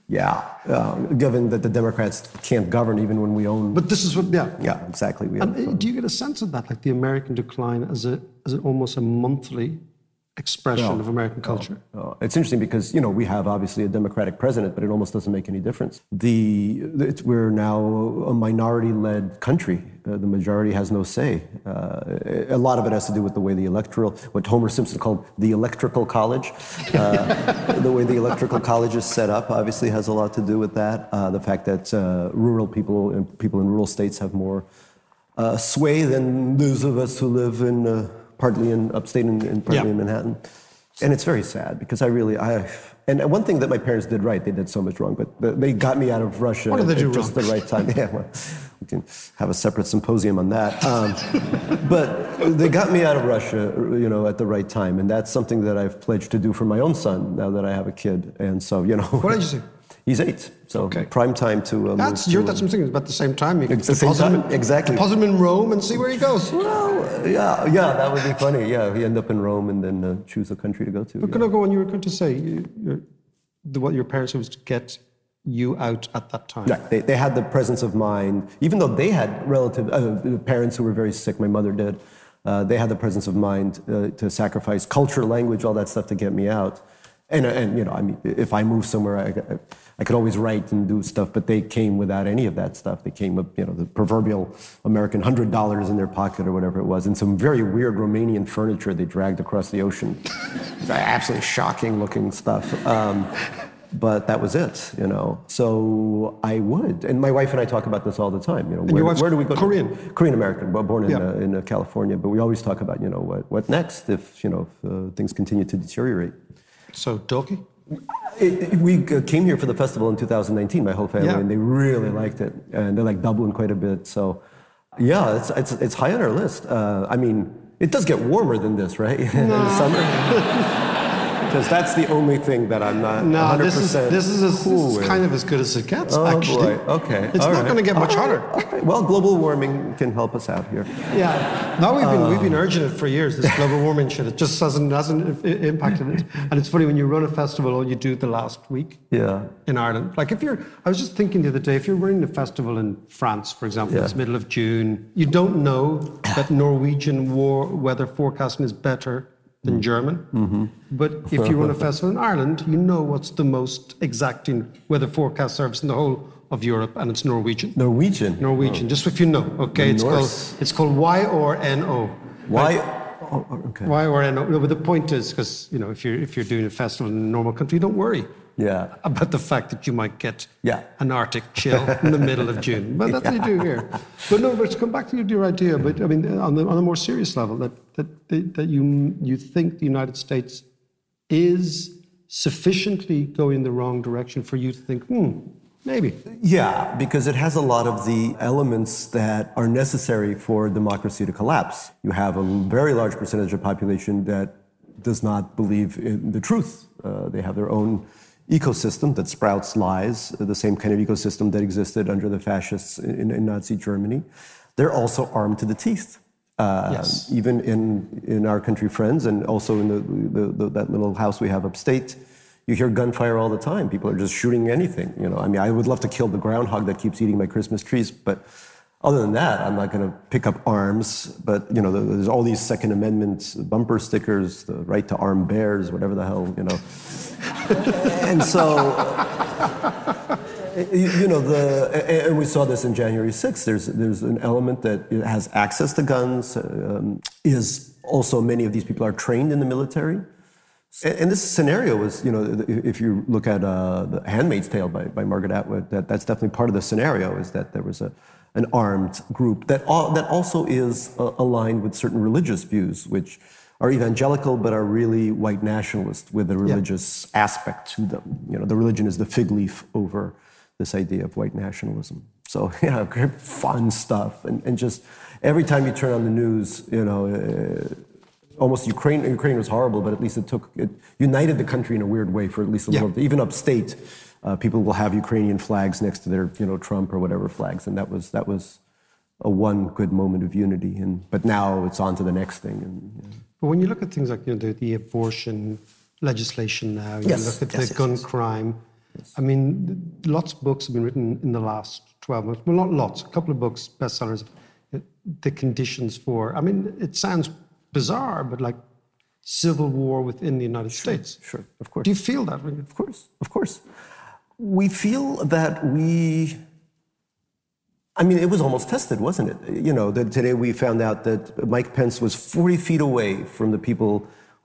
Yeah, uh, given that the Democrats can't govern even when we own... But this is what, yeah. Yeah, exactly. We and own. Do you get a sense of that, like the American decline as a as a, almost a monthly expression no, of American culture? No, no. It's interesting because, you know, we have obviously a Democratic president, but it almost doesn't make any difference. The it's, We're now a minority-led country. Uh, the majority has no say. Uh, a lot of it has to do with the way the electoral, what Homer Simpson called the electrical college, uh, the way the electrical college is set up obviously has a lot to do with that. Uh, the fact that uh, rural people and people in rural states have more uh, sway than those of us who live in uh, partly in upstate and, and partly yeah. in Manhattan. And it's very sad because I really, I, and one thing that my parents did right, they did so much wrong, but they got me out of Russia what did they do at just wrong? The right time. Yeah, well, we can have a separate symposium on that. Um, but they got me out of Russia, you know, at the right time. And that's something that I've pledged to do for my own son now that I have a kid. And so, you know. What did you say? He's eight, so okay. Prime time to. Um, that's your. That's something. About the same time. You can the same time, him, exactly. Deposit him in Rome and see where he goes. Well, yeah, yeah, that would be funny. Yeah, he end up in Rome and then uh, choose a country to go to. But yeah. Could I go on? You were going to say you, you're, the, what your parents was to get you out at that time. Yeah, they they had the presence of mind, even though they had relative uh, parents who were very sick. My mother did. Uh, they had the presence of mind uh, to sacrifice culture, language, all that stuff to get me out. And, and you know, I mean, if I moved somewhere, I, I could always write and do stuff, but they came without any of that stuff. They came with, you know, the proverbial American one hundred dollars in their pocket or whatever it was, and some very weird Romanian furniture they dragged across the ocean. Absolutely shocking-looking stuff. Um, but that was it, you know. So I would. And my wife and I talk about this all the time, you know. Where, where do we go? Korean. To, Korean-American, well, born in, yeah. uh, in uh, California. But we always talk about, you know, what, what next if, you know, if, uh, things continue to deteriorate. So, doggy? We came here for the festival in two thousand nineteen, my whole family, yeah. and they really liked it. And they like Dublin quite a bit. So, yeah, it's it's, it's high on our list. Uh, I mean, it does get warmer than this, right? No. In the summer? Because that's the only thing that I'm not no, one hundred percent this is, this is, as, cool this is kind of as good as it gets, oh, actually. Boy. Okay. It's all not right. going to get much all hotter. Right. Right. Well, global warming can help us out here. Yeah. Now we've been um, we've been urging it for years, this global warming shit. It just hasn't, hasn't impacted it. And it's funny, when you run a festival, all you do the last week yeah. in Ireland. Like if you're, I was just thinking the other day, if you're running a festival in France, for example, yeah. it's middle of June, you don't know that Norwegian war weather forecasting is better than German, mm-hmm. but if you run a festival in Ireland, you know what's the most exacting weather forecast service in the whole of Europe, and it's Norwegian. Norwegian? Norwegian, oh. Just if you know, okay? It's called, it's called Y O R N O. Y, oh, okay. Y O R N O, no, but the point is, because, you know, if you're, if you're doing a festival in a normal country, don't worry yeah. about the fact that you might get yeah. an Arctic chill in the middle of June, but that's yeah. what you do here. But no, but to come back to your, your idea, but I mean, on, the, on a more serious level, that That that you you think the United States is sufficiently going in the wrong direction for you to think, hmm, maybe. Yeah, because it has a lot of the elements that are necessary for democracy to collapse. You have a very large percentage of population that does not believe in the truth. Uh, they have their own ecosystem that sprouts lies, the same kind of ecosystem that existed under the fascists in, in Nazi Germany. They're also armed to the teeth. Uh, yes. Even in, in Our Country Friends, and also in the, the, the that little house we have upstate, you hear gunfire all the time. People are just shooting anything. You know, I mean, I would love to kill the groundhog that keeps eating my Christmas trees, but other than that, I'm not going to pick up arms. But you know, there's all these Second Amendment bumper stickers, the right to arm bears, whatever the hell, you know. And so. You know, the and we saw this in January sixth. There's there's an element that has access to guns. Um, is also many of these people are trained in the military, and, and this scenario was, you know, if you look at uh, The Handmaid's Tale by, by Margaret Atwood, that, that's definitely part of the scenario. Is that there was a an armed group that all, that also is uh, aligned with certain religious views, which are evangelical but are really white nationalist with a religious yeah. aspect to them. You know, the religion is the fig leaf over this idea of white nationalism. So, you know, fun stuff. And, and just, every time you turn on the news, you know, uh, almost Ukraine. Ukraine was horrible, but at least it took it united the country in a weird way for at least a yeah. little. Even upstate, uh, people will have Ukrainian flags next to their, you know, Trump or whatever flags, and that was that was a one good moment of unity. And but now it's on to the next thing. And, you know. But when you look at things like, you know, the, the abortion legislation now, you yes. look at yes, the yes, gun yes. crime. Yes. I mean, lots of books have been written in the last twelve months. Well, not lots, a couple of books, bestsellers. The conditions for, I mean, it sounds bizarre, but like civil war within the United sure, States. Sure, of course. Do you feel that? Of course, of course. We feel that we, I mean, it was almost tested, wasn't it? You know, that today we found out that Mike Pence was forty feet away from the people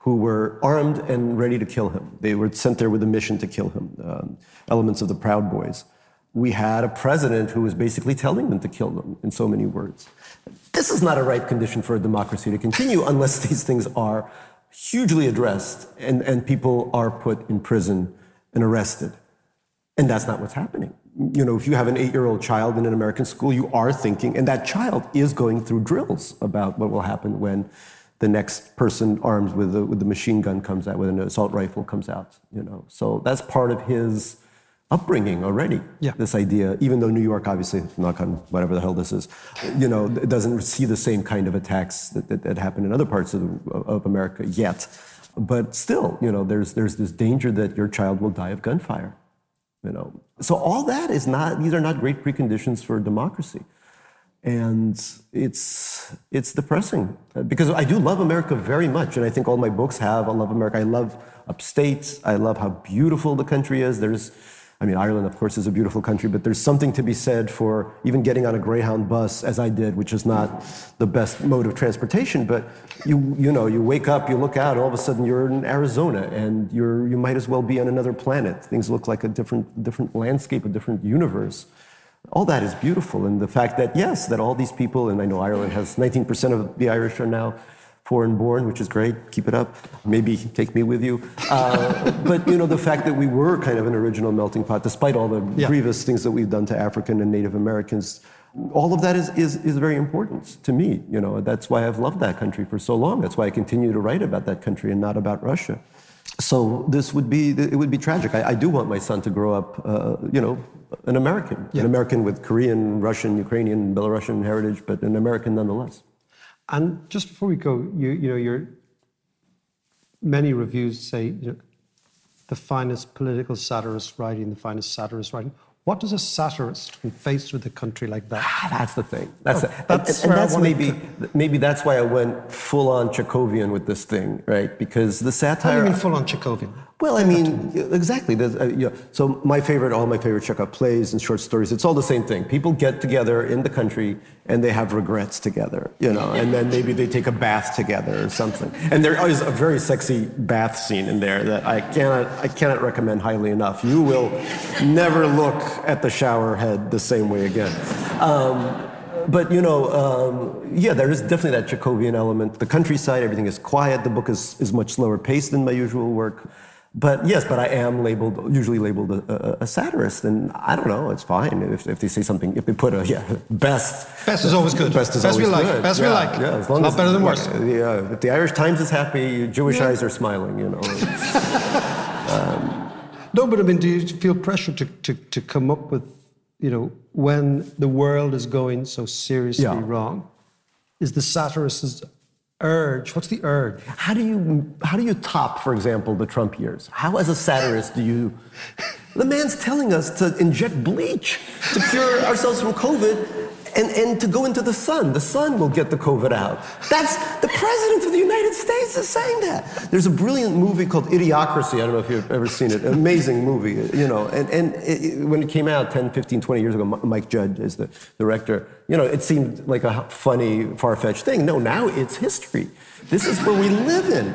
who were armed and ready to kill him. They were sent there with a mission to kill him, um, elements of the Proud Boys. We had a president who was basically telling them to kill them in so many words. This is not a ripe condition for a democracy to continue unless these things are hugely addressed and, and people are put in prison and arrested. And that's not what's happening. You know, if you have an eight-year-old child in an American school, you are thinking, and that child is going through drills about what will happen when the next person armed with a, with a machine gun comes out, with an assault rifle comes out, you know. So that's part of his upbringing already, yeah. this idea, even though New York, obviously, knock on whatever the hell this is, you know, doesn't see the same kind of attacks that, that, that happen in other parts of, the, of America yet. But still, you know, there's there's this danger that your child will die of gunfire, you know. So all that is not, these are not great preconditions for democracy. And it's it's depressing because I do love America very much, and I think all my books have. I love America. I love upstate. I love how beautiful the country is. There's, I mean, Ireland, of course, is a beautiful country, but there's something to be said for even getting on a Greyhound bus, as I did, which is not the best mode of transportation. But you you know, you wake up, you look out, all of a sudden you're in Arizona, and you're you might as well be on another planet. Things look like a different different landscape, a different universe. All that is beautiful, and the fact that, yes, that all these people, and I know Ireland has nineteen percent of the Irish are now foreign-born, which is great, keep it up, maybe take me with you. Uh, but, you know, the fact that we were kind of an original melting pot, despite all the yeah. grievous things that we've done to African and Native Americans, all of that is, is, is very important to me, you know. That's why I've loved that country for so long. That's why I continue to write about that country and not about Russia. So this would be, it would be tragic. I, I do want my son to grow up, uh, you know, an American, yeah. an American with Korean, Russian, Ukrainian, Belarusian heritage, but an American nonetheless. And just before we go, you, you know, your many reviews say, you know, the finest political satirist writing, the finest satirist writing. What does a satirist, when faced with a country like that? Ah, that's the thing. That's, oh, the, that's and, and that's maybe to... maybe that's why I went full on Chekhovian with this thing, right? Because the satire. How do you mean full on Chekhovian? Well, I mean, exactly. Uh, you know, so my favorite, all my favorite Chekhov plays and short stories, it's all the same thing. People get together in the country and they have regrets together, you know, and then maybe they take a bath together or something. And there is a very sexy bath scene in there that I cannot, I cannot recommend highly enough. You will never look at the shower head the same way again. Um, But, you know, um, yeah, there is definitely that Chekhovian element. The countryside, everything is quiet. The book is, is much slower paced than my usual work. But yes, but I am labeled, usually labeled a, a, a satirist, and I don't know, it's fine if, if they say something, if they put a, yeah, best. Best is always good. Best is best always we like, good. Best yeah, we like. Yeah, as long it's not as, better than worse. Yeah, if the Irish Times is happy, Jewish yeah. eyes are smiling, you know. um, no, but I mean, do you feel pressure to, to, to come up with, you know, when the world is going so seriously yeah. wrong, is the satirist's urge, what's the urge? How do you how do you top, for example, the Trump years? How, as a satirist, do you... The man's telling us to inject bleach to cure ourselves from COVID and, and to go into the sun. The sun will get the COVID out. That's... The President of the United States is saying that. There's a brilliant movie called Idiocracy. I don't know if you've ever seen it. Amazing movie, you know. And, and it, when it came out ten, fifteen, twenty years ago, Mike Judge is the director. You know, it seemed like a funny, far-fetched thing. No, now it's history. This is where we live in.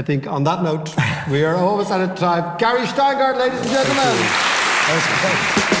I think on that note, we are almost out of time. Gary Steingart, ladies and gentlemen. Thank you.